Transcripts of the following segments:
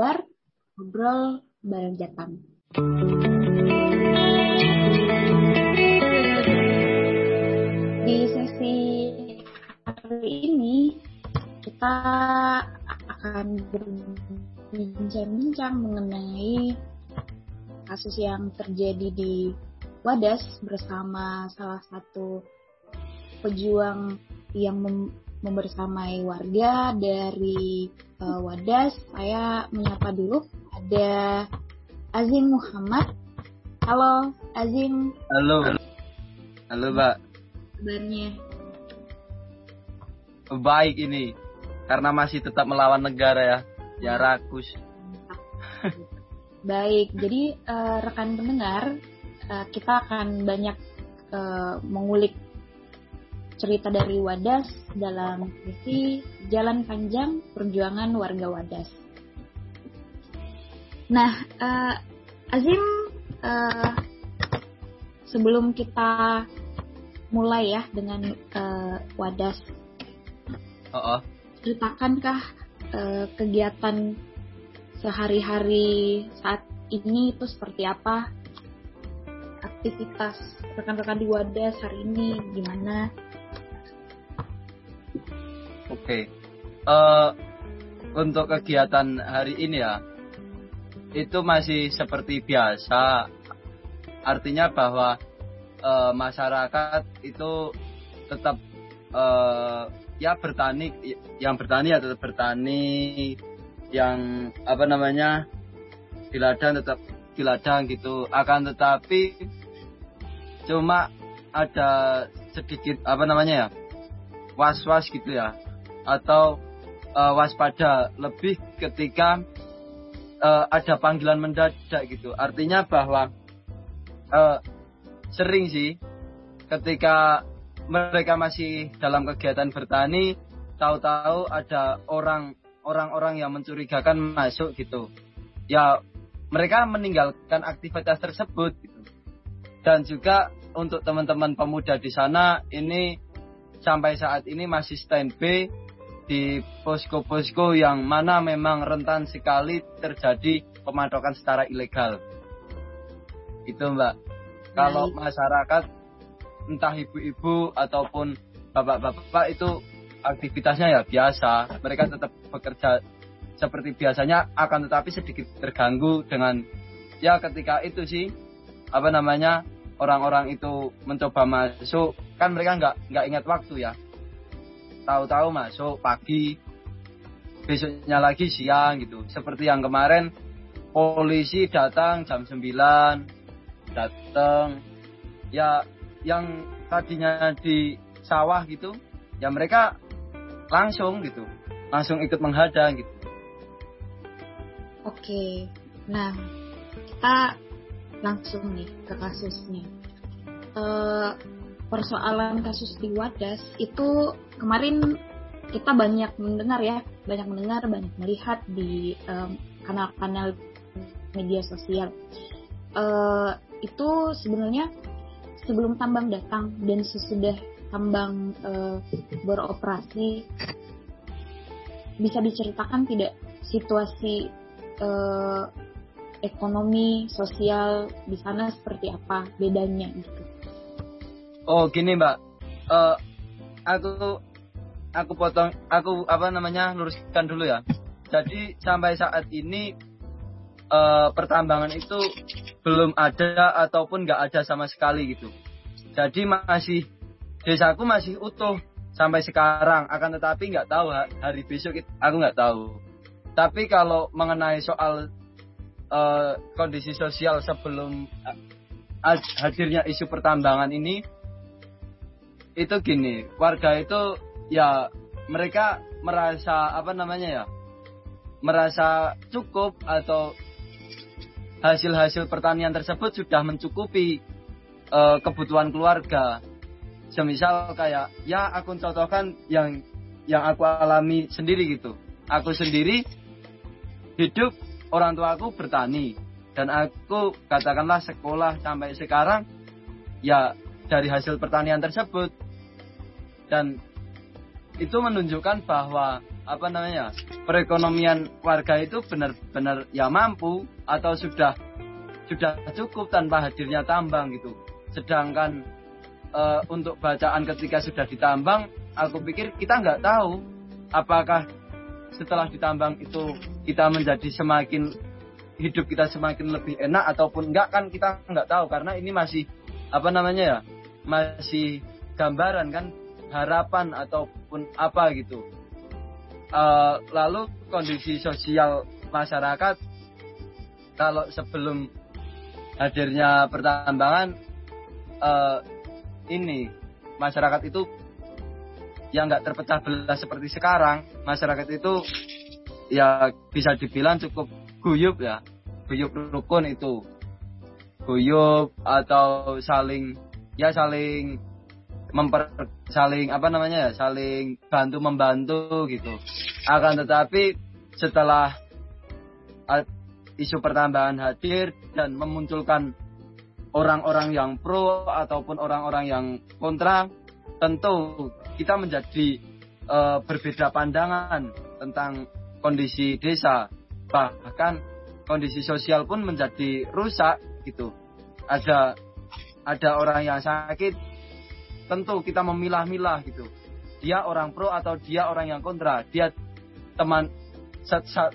kabar? Ngobrol Bareng Jatam. Di sesi hari ini kita akan berbincang-bincang mengenai kasus yang terjadi di Wadas bersama salah satu pejuang yang membersamai warga dari Wadas. Saya menyapa dulu ada Azim Muhammad. Halo Azim. Halo Mbak. Kabarnya? Baik ini, karena masih tetap melawan negara ya, ya rakus. Baik, jadi rekan pendengar, kita akan banyak mengulik cerita dari Wadas dalam sesi Jalan Panjang Perjuangan Warga Wadas. Nah, Azim, sebelum kita mulai ya dengan Wadas, ceritakan kegiatan sehari-hari saat ini itu seperti apa? Aktivitas rekan-rekan di Wadas hari ini gimana? Oke, untuk kegiatan hari ini ya, itu masih seperti biasa. Artinya bahwa masyarakat itu tetap ya bertani, yang bertani ya tetap bertani, yang apa namanya di ladang tetap di ladang gitu. Akan tetapi cuma ada sedikit apa namanya ya, was-was gitu ya, atau waspada lebih ketika ada panggilan mendadak gitu. Artinya bahwa sering sih ketika mereka masih dalam kegiatan bertani, tahu-tahu ada orang-orang yang mencurigakan masuk gitu. Ya mereka meninggalkan aktivitas tersebut gitu. Dan juga untuk teman-teman pemuda di sana ini sampai saat ini masih standby di posko-posko yang mana memang rentan sekali terjadi pemadaukan secara ilegal. Itu Mbak. Baik. Kalau masyarakat entah ibu-ibu ataupun bapak-bapak itu aktivitasnya ya biasa. Mereka tetap bekerja seperti biasanya, akan tetapi sedikit terganggu dengan ya ketika itu sih apa namanya orang-orang itu mencoba masuk. Kan mereka nggak ingat waktu ya. Tahu-tahu masuk pagi, besoknya lagi siang gitu. Seperti yang kemarin polisi datang jam 9, datang ya yang tadinya di sawah gitu, ya mereka langsung gitu, langsung ikut menghadang gitu. Oke, nah kita langsung nih ke kasusnya. Persoalan kasus di Wadas itu kemarin kita banyak mendengar, banyak melihat di kanal-kanal media sosial. Itu sebenarnya sebelum tambang datang dan sesudah tambang beroperasi, bisa diceritakan tidak situasi ekonomi, sosial di sana seperti apa, bedanya gitu? Oh gini Mbak, aku luruskan dulu ya. Jadi sampai saat ini pertambangan itu belum ada ataupun nggak ada sama sekali gitu. Jadi masih desaku masih utuh sampai sekarang. Akan tetapi nggak tahu hari besok aku nggak tahu. Tapi kalau mengenai soal kondisi sosial sebelum hadirnya isu pertambangan ini, itu gini, warga itu ya mereka merasa apa namanya ya, merasa cukup atau hasil-hasil pertanian tersebut sudah mencukupi kebutuhan keluarga. Semisal kayak ya aku contohkan yang aku alami sendiri gitu. Aku sendiri hidup, orang tua aku bertani, dan aku katakanlah sekolah sampai sekarang ya dari hasil pertanian tersebut. Dan itu menunjukkan bahwa apa namanya, perekonomian warga itu benar-benar ya mampu atau sudah cukup tanpa hadirnya tambang gitu. Sedangkan untuk bacaan ketika sudah ditambang, aku pikir kita nggak tahu apakah setelah ditambang itu kita menjadi semakin hidup kita semakin lebih enak ataupun enggak, kan kita nggak tahu karena ini masih apa namanya ya, masih gambaran kan, harapan ataupun apa gitu. Lalu kondisi sosial masyarakat kalau sebelum hadirnya pertambangan, ini masyarakat itu yang nggak terpecah belah seperti sekarang. Masyarakat itu ya bisa dibilang cukup guyub ya, guyub rukun itu, guyub atau saling saling bantu membantu gitu. Akan tetapi setelah isu pertambangan hadir dan memunculkan orang-orang yang pro ataupun orang-orang yang kontra, tentu kita menjadi berbeda pandangan tentang kondisi desa, bahkan kondisi sosial pun menjadi rusak gitu. Ada orang yang sakit, tentu kita memilah-milah gitu. Dia orang pro atau dia orang yang kontra. Dia teman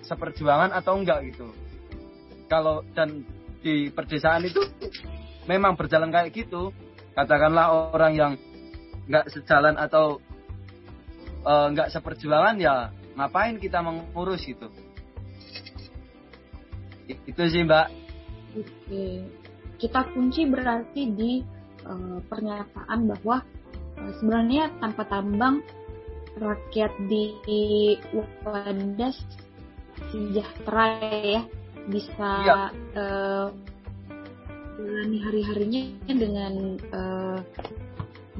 seperjuangan atau enggak gitu. Kalau dan di perdesaan itu memang berjalan kayak gitu. Katakanlah orang yang enggak sejalan atau enggak seperjuangan, ya ngapain kita mengurus gitu. Itu sih Mbak. Oke. Kita kunci berarti di pernyataan bahwa sebenarnya tanpa tambang rakyat di Wadas sejahtera ya, bisa jalani hari-harinya dengan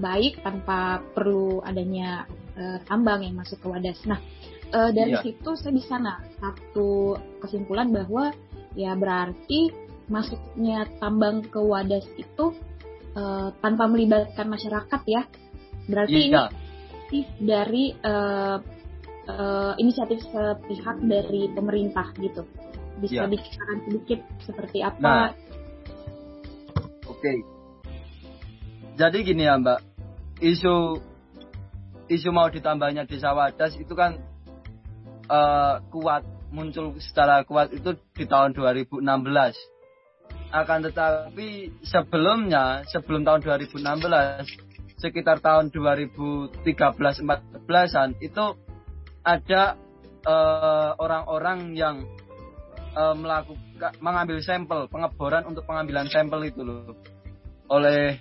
baik tanpa perlu adanya tambang yang masuk ke Wadas. Nah, dari situ saya bisa satu kesimpulan bahwa ya berarti masuknya tambang ke Wadas itu tanpa melibatkan masyarakat ya, berarti ini dari inisiatif sepihak dari pemerintah gitu. Bisa dikatakan sedikit seperti apa? Oke. Jadi gini ya Mbak, isu mau ditambahnya desa Wadas itu kan muncul secara kuat itu di tahun 2016. Akan tetapi sebelum tahun 2016, sekitar tahun 2013-14an itu ada orang-orang yang mengambil sampel, pengeboran untuk pengambilan sampel itu loh, oleh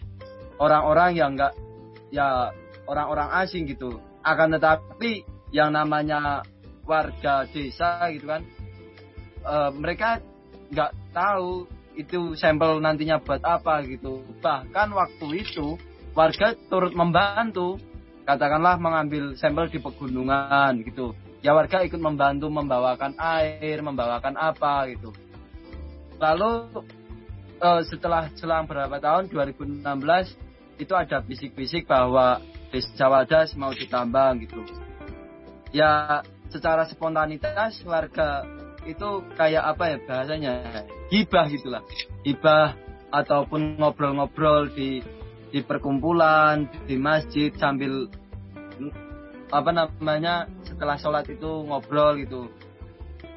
orang-orang yang orang-orang asing gitu. Akan tetapi yang namanya warga desa gitu kan, mereka nggak tahu itu sampel nantinya buat apa gitu. Bahkan waktu itu warga turut membantu, katakanlah mengambil sampel di pegunungan gitu. Ya warga ikut membantu membawakan air, membawakan apa gitu. Lalu setelah selang berapa tahun, 2016 itu ada bisik-bisik bahwa desa Wadas mau ditambang gitu. Ya secara spontanitas warga itu kayak apa ya bahasanya, hibah gitulah, hibah ataupun ngobrol-ngobrol di perkumpulan, di masjid sambil setelah sholat itu ngobrol gitu.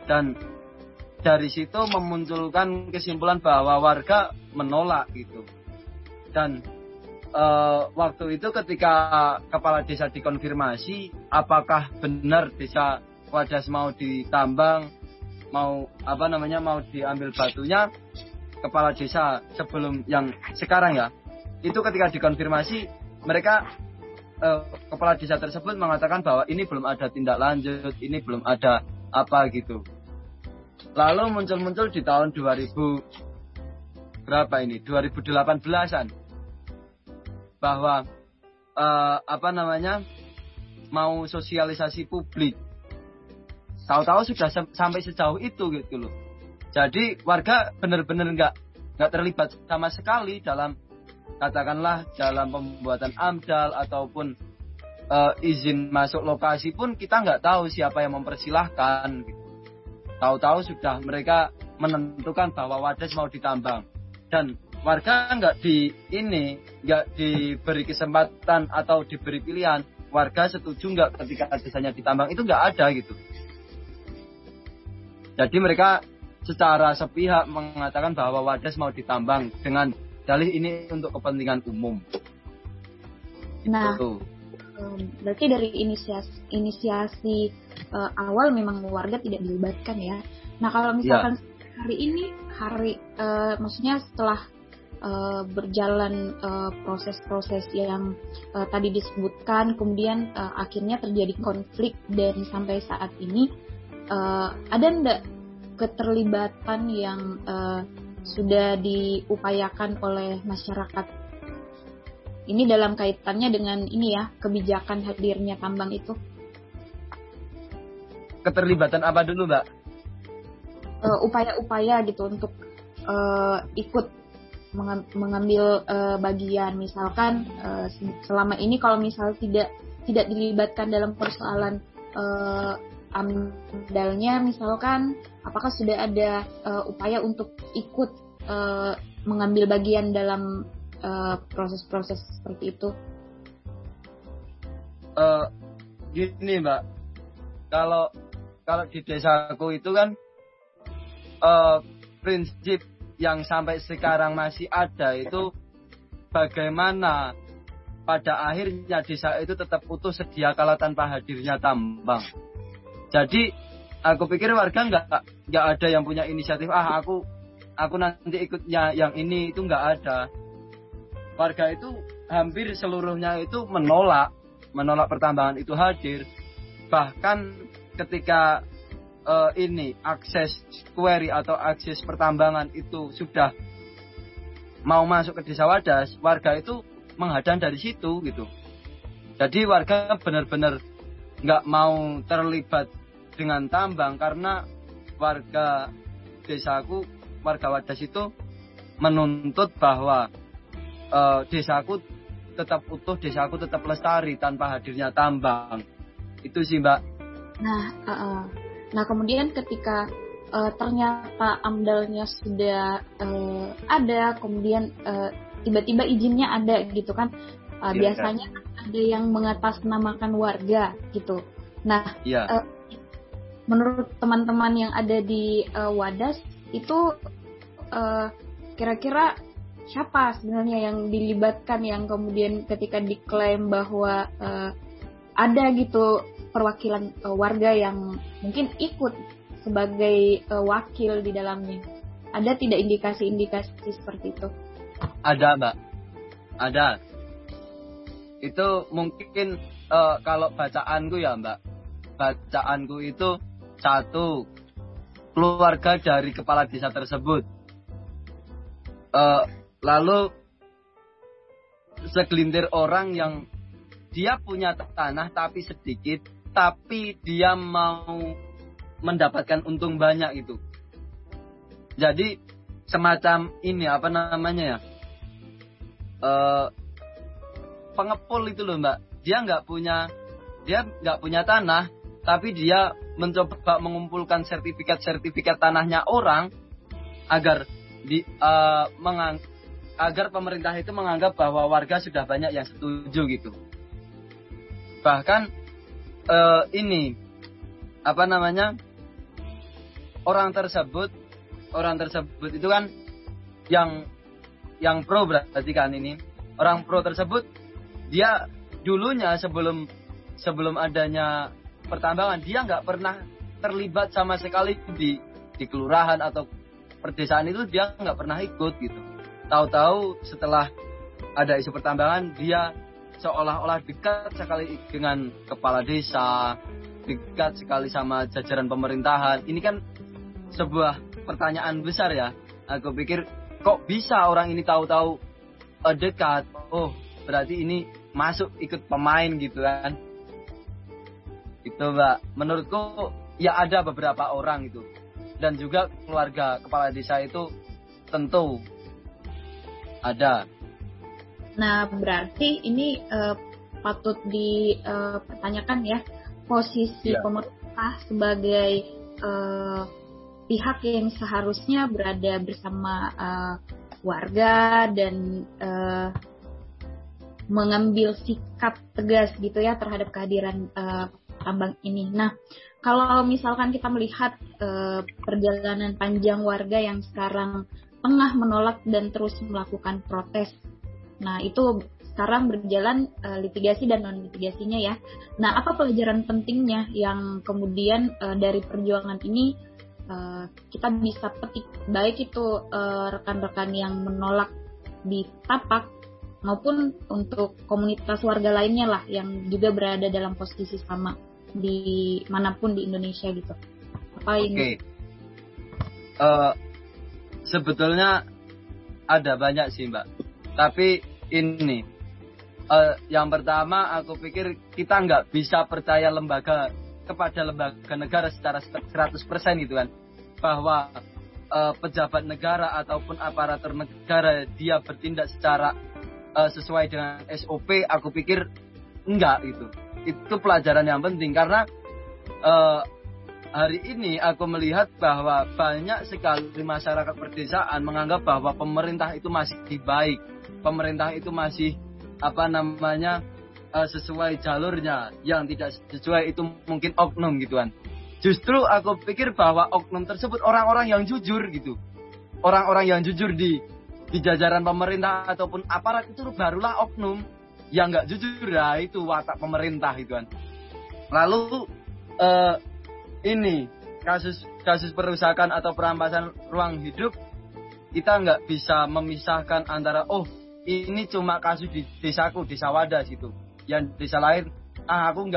Dan dari situ memunculkan kesimpulan bahwa warga menolak gitu. Dan waktu itu ketika kepala desa dikonfirmasi apakah benar desa Wadas mau ditambang, mau diambil batunya, kepala desa sebelum yang sekarang ya, itu ketika dikonfirmasi mereka kepala desa tersebut mengatakan bahwa ini belum ada tindak lanjut, ini belum ada apa gitu. Lalu muncul di tahun 2018-an bahwa mau sosialisasi publik. Tahu-tahu sudah sampai sejauh itu gitu loh. Jadi warga benar-benar nggak terlibat sama sekali dalam, katakanlah dalam pembuatan AMDAL ataupun izin masuk lokasi pun kita nggak tahu siapa yang mempersilahkan gitu. Tahu-tahu sudah mereka menentukan bahwa wadas mau ditambang dan warga nggak diberi kesempatan atau diberi pilihan warga setuju nggak ketika desanya ditambang, itu nggak ada gitu. Jadi mereka secara sepihak mengatakan bahwa wadas mau ditambang dengan dalih ini untuk kepentingan umum. Nah, gitu. Berarti dari inisiasi awal memang warga tidak dilibatkan ya. Nah, kalau misalkan hari ini, maksudnya setelah berjalan proses-proses yang tadi disebutkan, kemudian akhirnya terjadi konflik dan sampai saat ini, ada ndak keterlibatan yang sudah diupayakan oleh masyarakat? Ini dalam kaitannya dengan ini ya, kebijakan hadirnya tambang itu. Keterlibatan apa dulu, Mbak? Upaya-upaya gitu untuk ikut mengambil bagian, misalkan selama ini kalau misal tidak dilibatkan dalam persoalan amdalnya misalkan, apakah sudah ada upaya untuk ikut mengambil bagian dalam proses-proses seperti itu? Gini Mbak, kalau di desaku itu kan prinsip yang sampai sekarang masih ada itu bagaimana pada akhirnya desa itu tetap utuh sedia kala tanpa hadirnya tambang. Jadi aku pikir warga nggak ada yang punya inisiatif. Aku nanti ikutnya yang ini, itu nggak ada. Warga itu hampir seluruhnya itu menolak pertambangan itu hadir. Bahkan ketika akses kueri atau akses pertambangan itu sudah mau masuk ke desa Wadas, warga itu menghadang dari situ gitu. Jadi warga benar-benar nggak mau terlibat dengan tambang karena warga desaku, warga Wadas itu menuntut bahwa desaku tetap utuh, desaku tetap lestari tanpa hadirnya tambang. Itu sih Mbak. Nah kemudian ketika ternyata amdalnya sudah ada, kemudian tiba-tiba izinnya ada gitu kan. Biasanya ada yang mengatasnamakan warga gitu. Nah, menurut teman-teman yang ada di Wadas itu kira-kira siapa sebenarnya yang dilibatkan yang kemudian ketika diklaim bahwa ada gitu perwakilan warga yang mungkin ikut sebagai wakil di dalamnya? Ada tidak indikasi-indikasi seperti itu? Ada Mbak, ada. Itu mungkin kalau bacaanku ya Mbak, bacaanku itu satu, keluarga dari kepala desa tersebut, lalu segelintir orang yang dia punya tanah tapi sedikit, tapi dia mau mendapatkan untung banyak itu. Jadi semacam ini apa namanya ya, pengepul itu loh Mbak. Dia nggak punya tanah, tapi dia mencoba mengumpulkan sertifikat tanahnya orang agar agar pemerintah itu menganggap bahwa warga sudah banyak yang setuju gitu. Bahkan orang tersebut itu kan yang pro, berarti kan ini orang pro tersebut. Dia dulunya sebelum adanya pertambangan, dia nggak pernah terlibat sama sekali di kelurahan atau perdesaan itu, dia nggak pernah ikut gitu. Tahu-tahu setelah ada isu pertambangan, dia seolah-olah dekat sekali dengan kepala desa, dekat sekali sama jajaran pemerintahan. Ini kan sebuah pertanyaan besar ya. Aku pikir kok bisa orang ini tahu-tahu dekat? Oh, berarti ini masuk ikut pemain gitu kan. Itu Mbak, menurutku ya ada beberapa orang itu. Dan juga keluarga kepala desa itu tentu ada. Nah berarti ini patut dipertanyakan ya posisi pemerintah sebagai pihak yang seharusnya berada bersama warga dan mengambil sikap tegas gitu ya terhadap kehadiran tambang ini. Nah, kalau misalkan kita melihat perjalanan panjang warga yang sekarang tengah menolak dan terus melakukan protes, nah itu sekarang berjalan litigasi dan non-litigasinya ya. Nah, apa pelajaran pentingnya yang kemudian dari perjuangan ini kita bisa petik, baik itu rekan-rekan yang menolak di tapak maupun untuk komunitas warga lainnya lah yang juga berada dalam posisi sama di manapun di Indonesia gitu. Apa ini? Sebetulnya ada banyak sih Mbak, tapi ini yang pertama aku pikir kita nggak bisa percaya lembaga kepada lembaga negara secara 100% gitu kan, bahwa pejabat negara ataupun aparatur negara dia bertindak secara sesuai dengan SOP. Aku pikir enggak gitu. Itu pelajaran yang penting karena hari ini aku melihat bahwa banyak sekali masyarakat perdesaan menganggap bahwa pemerintah itu masih baik, pemerintah itu masih sesuai jalurnya, yang tidak sesuai itu mungkin oknum gituan. Justru aku pikir bahwa oknum tersebut orang-orang yang jujur gitu, orang-orang yang jujur di jajaran pemerintah ataupun aparat itu barulah oknum. Yang nggak jujur ya itu watak pemerintah gituan. Lalu ini kasus perusakan atau perampasan ruang hidup, kita nggak bisa memisahkan antara ini cuma kasus di desaku, desa Wadas itu. Yang desa lain, aku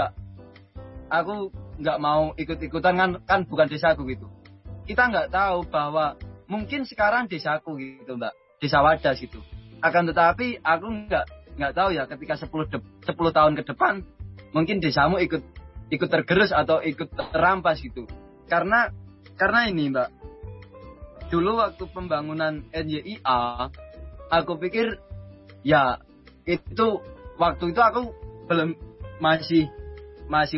nggak mau ikut-ikutan kan bukan desaku gitu. Kita nggak tahu bahwa mungkin sekarang desaku gitu Mbak, desa Wadas gitu. Akan tetapi aku nggak tahu ya ketika 10 tahun ke depan mungkin desamu ikut tergerus atau ikut terampas gitu. Karena ini Mbak, dulu waktu pembangunan NYIA aku pikir ya itu waktu itu aku belum masih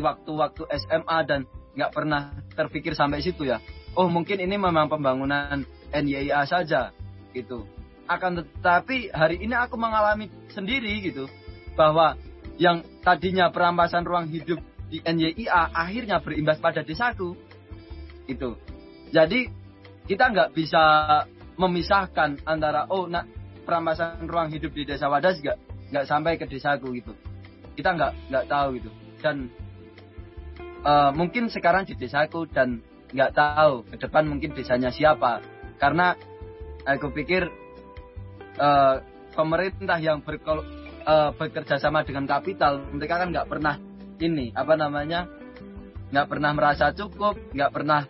waktu-waktu SMA dan nggak pernah terpikir sampai situ ya. Oh mungkin ini memang pembangunan NYIA saja gitu. Akan tetapi hari ini aku mengalami sendiri gitu bahwa yang tadinya perampasan ruang hidup di NYIA akhirnya berimbas pada desaku gitu. Jadi kita nggak bisa memisahkan antara perampasan ruang hidup di desa Wadas nggak sampai ke desaku gitu, kita nggak tahu gitu. Dan mungkin sekarang di desaku dan nggak tahu ke depan mungkin desanya siapa, karena aku pikir pemerintah yang bekerja sama dengan kapital mereka kan nggak pernah nggak pernah merasa cukup, nggak pernah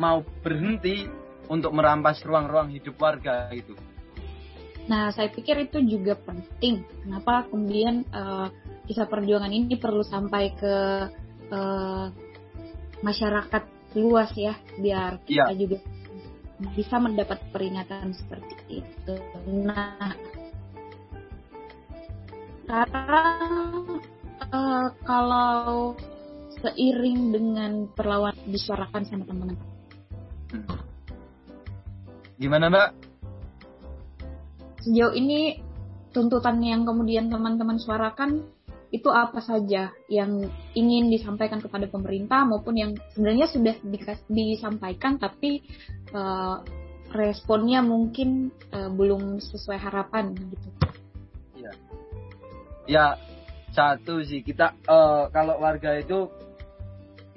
mau berhenti untuk merampas ruang-ruang hidup warga gitu. Nah, saya pikir itu juga penting. Kenapa kemudian kisah perjuangan ini perlu sampai ke masyarakat luas ya, biar kita juga bisa mendapat peringatan seperti itu. Nah, sekarang kalau seiring dengan perlawanan disuarakan sama teman-teman. Gimana Mbak? Sejauh ini tuntutan yang kemudian teman-teman suarakan itu apa saja yang ingin disampaikan kepada pemerintah maupun yang sebenarnya sudah disampaikan tapi responnya mungkin belum sesuai harapan gitu. Iya. Ya, satu sih kita kalau warga itu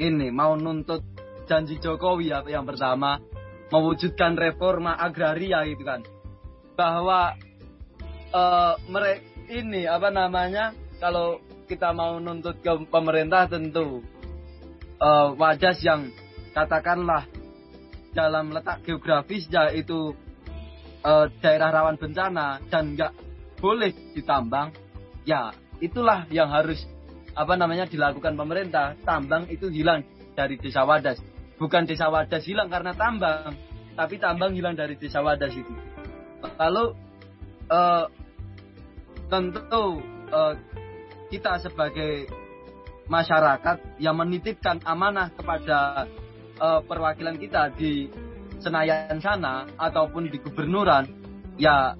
ini mau nuntut janji Jokowi ya, yang pertama mewujudkan reforma agraria gitu kan. Bahwa kalau kita mau nuntut ke pemerintah tentu Wadas yang katakanlah dalam letak geografisnya itu daerah rawan bencana dan nggak boleh ditambang, ya itulah yang harus dilakukan pemerintah. Tambang itu hilang dari desa Wadas, bukan desa Wadas hilang karena tambang, tapi tambang hilang dari desa Wadas itu. Lalu tentu kita sebagai masyarakat yang menitipkan amanah kepada perwakilan kita di Senayan sana ataupun di gubernuran, ya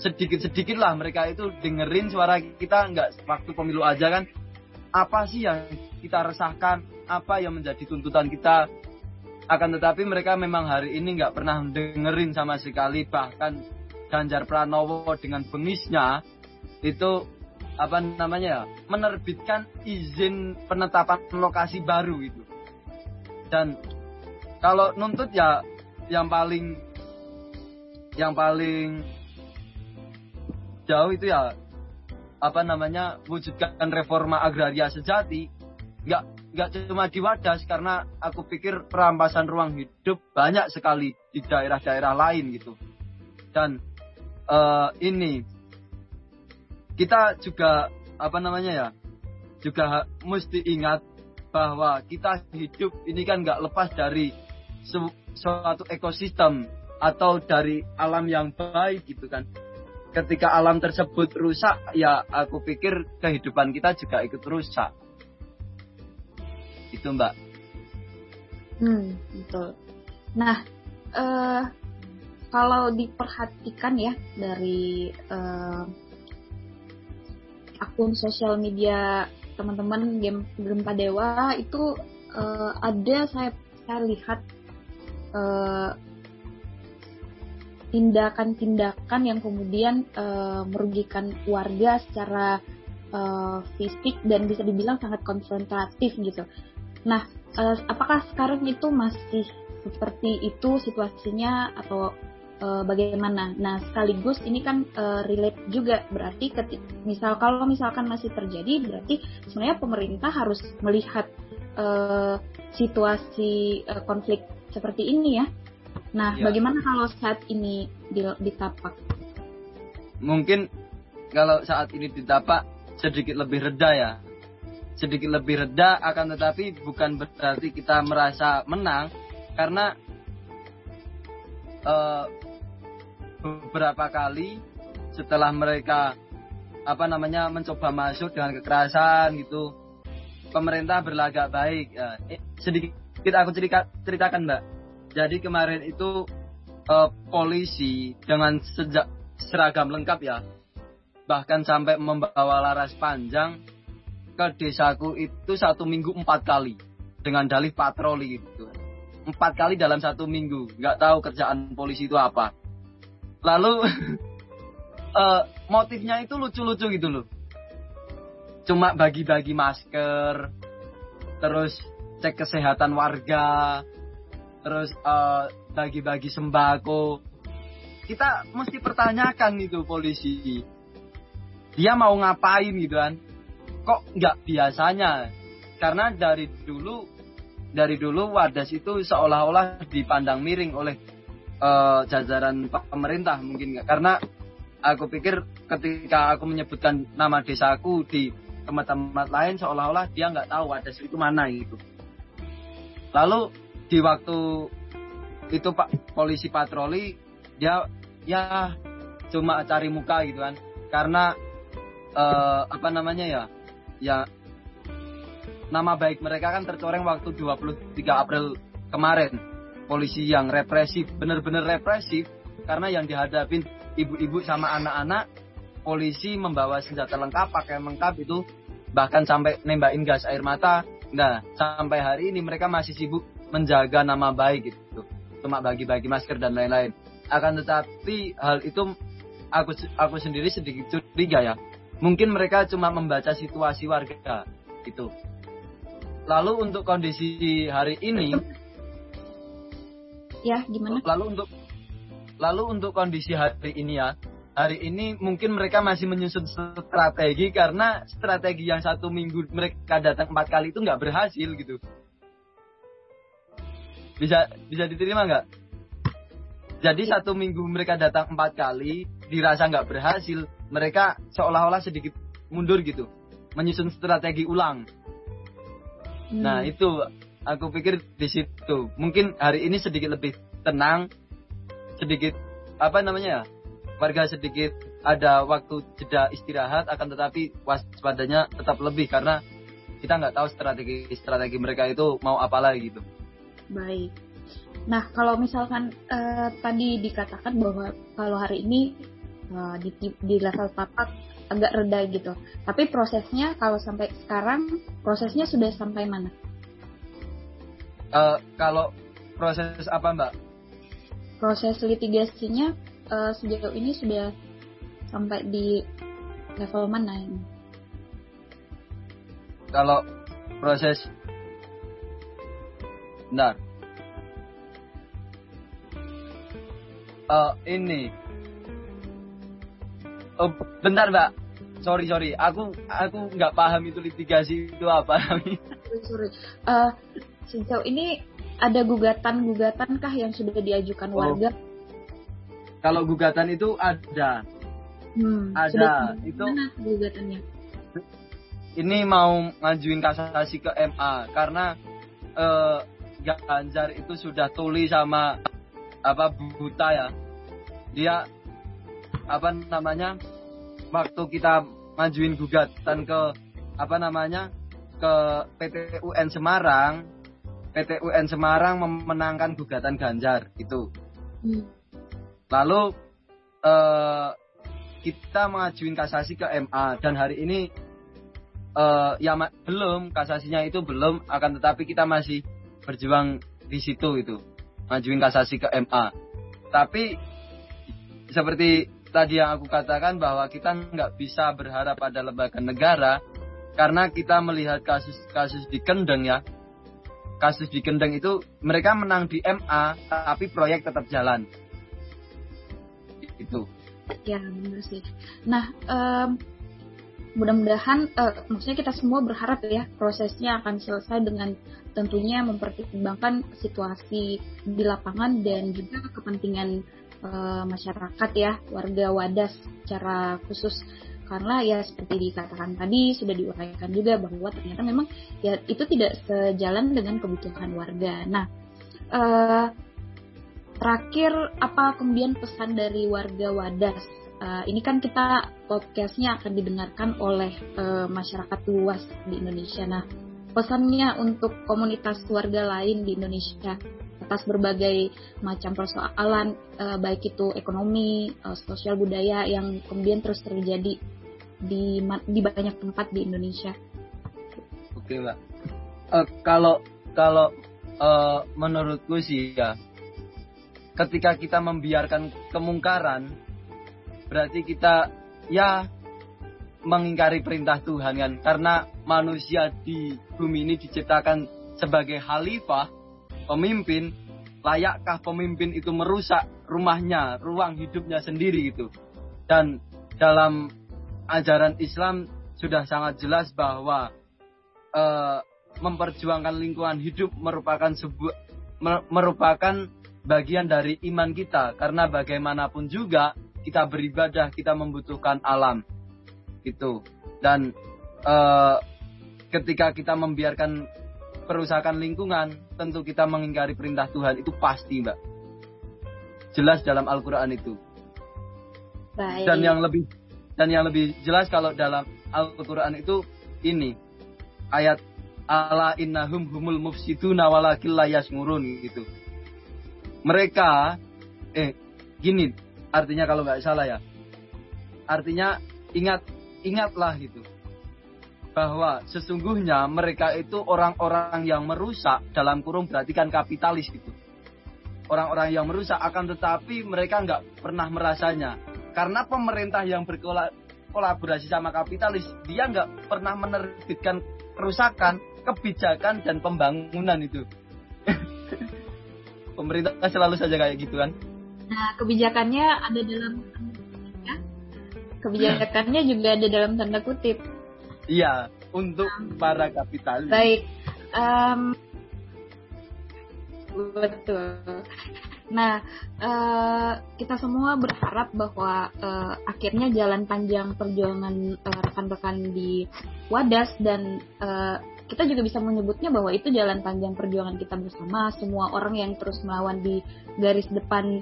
sedikit-sedikit lah mereka itu dengerin suara kita. Nggak waktu pemilu aja kan, apa sih yang kita resahkan, apa yang menjadi tuntutan kita. Akan tetapi mereka memang hari ini nggak pernah dengerin sama sekali. Bahkan Ganjar Pranowo dengan bengisnya itu menerbitkan izin penetapan lokasi baru itu. Dan kalau nuntut ya yang paling jauh itu ya wujudkan reforma agraria sejati. Nggak cuma di Wadas, karena aku pikir perampasan ruang hidup banyak sekali di daerah-daerah lain gitu. Dan kita juga juga mesti ingat bahwa kita hidup ini kan nggak lepas dari suatu ekosistem atau dari alam yang baik gitu kan. Ketika alam tersebut rusak, ya aku pikir kehidupan kita juga ikut rusak. Itu Mbak. Betul. Nah, kalau diperhatikan ya dari akun sosial media teman-teman game Jumpa Dewa itu ada saya lihat tindakan-tindakan yang kemudian merugikan warga secara fisik dan bisa dibilang sangat konfrontatif gitu. Nah, apakah sekarang itu masih seperti itu situasinya atau bagaimana? Nah, sekaligus ini kan relate juga, berarti kalau misalkan masih terjadi, berarti sebenarnya pemerintah harus melihat situasi konflik seperti ini ya. Nah, ya. Bagaimana kalau saat ini ditapak? Mungkin kalau saat ini ditapak sedikit lebih reda ya. Sedikit lebih reda, akan tetapi bukan berarti kita merasa menang, karena beberapa kali setelah mereka mencoba masuk dengan kekerasan gitu, pemerintah berlagak baik. Sedikit aku ceritakan Mbak. Jadi kemarin itu polisi dengan seragam lengkap ya, bahkan sampai membawa laras panjang ke desaku itu 1 minggu 4 kali dengan dalih patroli gitu. 4 kali dalam 1 minggu, nggak tahu kerjaan polisi itu apa. Lalu motifnya itu lucu-lucu gitu loh. Cuma bagi-bagi masker, terus cek kesehatan warga, terus bagi-bagi sembako. Kita mesti pertanyakan itu polisi, dia mau ngapain gitu kan? Kok nggak biasanya? Karena dari dulu Wadas itu seolah-olah dipandang miring oleh jajaran pemerintah mungkin. Karena aku pikir ketika aku menyebutkan nama desaku di tempat-tempat lain, seolah-olah dia nggak tahu Wadas itu mana gitu. Lalu di waktu itu Pak polisi patroli, dia ya cuma cari muka gitu kan. Karena nama baik mereka kan tercoreng waktu 23 April kemarin. Polisi yang represif, benar-benar represif, karena yang dihadapin ibu-ibu sama anak-anak. Polisi membawa senjata lengkap, pakaian lengkap itu, bahkan sampai nembakin gas air mata. Nah, sampai hari ini mereka masih sibuk menjaga nama baik gitu, cuma bagi-bagi masker dan lain-lain. Akan tetapi hal itu aku sendiri sedikit curiga ya. Mungkin mereka cuma membaca situasi warga gitu. Lalu untuk kondisi hari ini, ya gimana? Lalu untuk kondisi hari ini ya, hari ini mungkin mereka masih menyusun strategi, karena strategi yang 1 minggu mereka datang 4 kali itu nggak berhasil gitu. Bisa diterima nggak? Jadi 1 minggu mereka datang 4 kali, dirasa nggak berhasil, mereka seolah-olah sedikit mundur gitu, menyusun strategi ulang. Nah itu aku pikir di situ mungkin hari ini sedikit lebih tenang, sedikit warga sedikit ada waktu jeda istirahat, akan tetapi waspadanya tetap lebih karena kita nggak tahu strategi mereka itu mau apa lagi gitu. Baik. Nah, kalau misalkan tadi dikatakan bahwa kalau hari ini di level tapak agak reda gitu, tapi prosesnya kalau sampai sekarang prosesnya sudah sampai mana? Kalau proses apa Mbak? Proses litigasinya sejauh ini sudah sampai di level mana ini? Kalau proses, bentar. Ini. Oh, bentar Mbak. Sorry. Aku nggak paham itu litigasi itu apa. Sorry. Sejauh ini ada gugatan-gugatankah yang sudah diajukan warga? Kalau gugatan itu ada. Ada. Itu mana gugatannya? Ini mau ngajuin kasasi ke MA karena Ganjar itu sudah tuli sama buta ya. Dia waktu kita ngajuin gugatan ke ke PTUN Semarang memenangkan gugatan Ganjar itu. Lalu kita mengajuin kasasi ke MA dan hari ini belum, kasasinya itu belum, akan tetapi kita masih berjuang di situ itu, majuin kasasi ke MA. Tapi seperti tadi yang aku katakan bahwa kita nggak bisa berharap pada lembaga negara karena kita melihat kasus di Kendeng ya. Kasus di Kendeng itu mereka menang di MA tapi proyek tetap jalan. Itu. Ya benar sih. Nah, mudah-mudahan, maksudnya kita semua berharap ya prosesnya akan selesai dengan tentunya mempertimbangkan situasi di lapangan dan juga kepentingan masyarakat ya, warga Wadas secara khusus. Karena ya seperti dikatakan tadi, sudah diuraikan juga bahwa ternyata memang ya itu tidak sejalan dengan kebutuhan warga. Nah, terakhir apa kemudian pesan dari warga Wadas? Ini kan kita podcastnya akan didengarkan oleh masyarakat luas di Indonesia. Nah, pesannya untuk komunitas warga lain di Indonesia atas berbagai macam persoalan, baik itu ekonomi, sosial, budaya yang kemudian terus terjadi di banyak tempat di Indonesia. Oke, Mbak. Kalau menurutku sih ya, ketika kita membiarkan kemungkaran berarti kita ya mengingkari perintah Tuhan kan, karena manusia di bumi ini diciptakan sebagai khalifah, pemimpin. Layakkah pemimpin itu merusak rumahnya, ruang hidupnya sendiri gitu? Dan dalam ajaran Islam sudah sangat jelas bahwa memperjuangkan lingkungan hidup merupakan bagian dari iman kita, karena bagaimanapun juga kita beribadah, kita membutuhkan alam gitu. Dan ketika kita membiarkan perusakan lingkungan, tentu kita mengingkari perintah Tuhan. Itu pasti Mbak, jelas dalam Al-Quran itu. Baik. Dan yang lebih jelas kalau dalam Al-Quran itu ini ayat ala innahum humul mufsiduna walakil layas ngurun gitu. Mereka gini artinya kalau nggak salah ya, artinya ingatlah gitu, bahwa sesungguhnya mereka itu orang-orang yang merusak, dalam kurung berarti kan kapitalis gitu, orang-orang yang merusak, akan tetapi mereka nggak pernah merasanya, karena pemerintah yang berkolaborasi sama kapitalis dia nggak pernah menerbitkan kerusakan, kebijakan dan pembangunan itu. Pemerintah selalu saja kayak gitu kan. Nah, kebijakannya ada dalam ya? Kebijakannya juga ada dalam tanda kutip. Iya, untuk para kapitalis. Baik, betul. Nah, kita semua berharap bahwa akhirnya jalan panjang perjuangan rekan-rekan di Wadas dan kita juga bisa menyebutnya bahwa itu jalan panjang perjuangan kita bersama, semua orang yang terus melawan di garis depan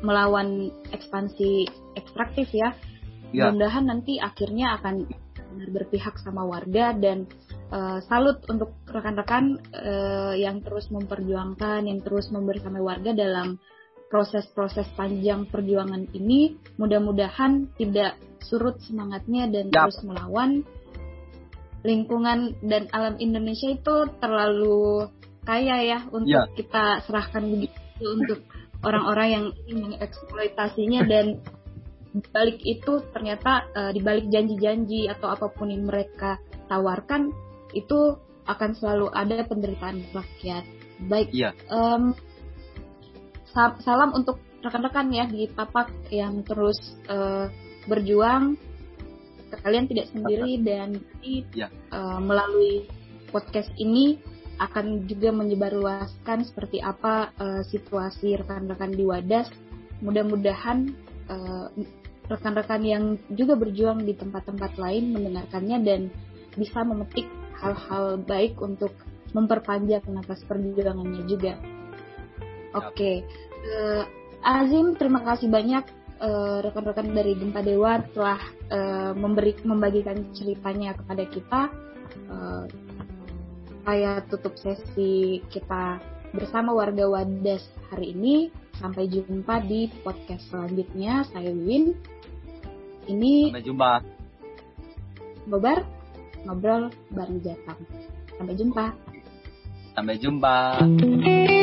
melawan ekspansi ekstraktif ya. Mudah-mudahan nanti akhirnya akan berpihak sama warga dan salut untuk rekan-rekan yang terus memperjuangkan, yang terus membersamai warga dalam proses-proses panjang perjuangan ini. Mudah-mudahan tidak surut semangatnya dan terus melawan. Lingkungan dan alam Indonesia itu terlalu kaya ya untuk kita serahkan begitu untuk orang-orang yang mengeksploitasinya. Dan balik itu ternyata dibalik janji-janji atau apapun yang mereka tawarkan itu akan selalu ada penderitaan rakyat. Baik, salam untuk rekan-rekan ya di Tapak yang terus berjuang. Kalian tidak sendiri dan melalui podcast ini akan juga menyebarluaskan seperti apa situasi rekan-rekan di Wadas. Mudah-mudahan rekan-rekan yang juga berjuang di tempat-tempat lain mendengarkannya dan bisa memetik hal-hal baik untuk memperpanjang nafas perjuangannya juga. Oke, Azim, terima kasih banyak rekan-rekan dari Jumpa Dewa telah membagikan ceritanya kepada kita. Saya tutup sesi kita bersama warga Wadas hari ini. Sampai jumpa di podcast selanjutnya. Saya Win. Ini sampai jumpa. Ngobar, Ngobrol Bareng Jatam. Sampai jumpa. Sampai jumpa.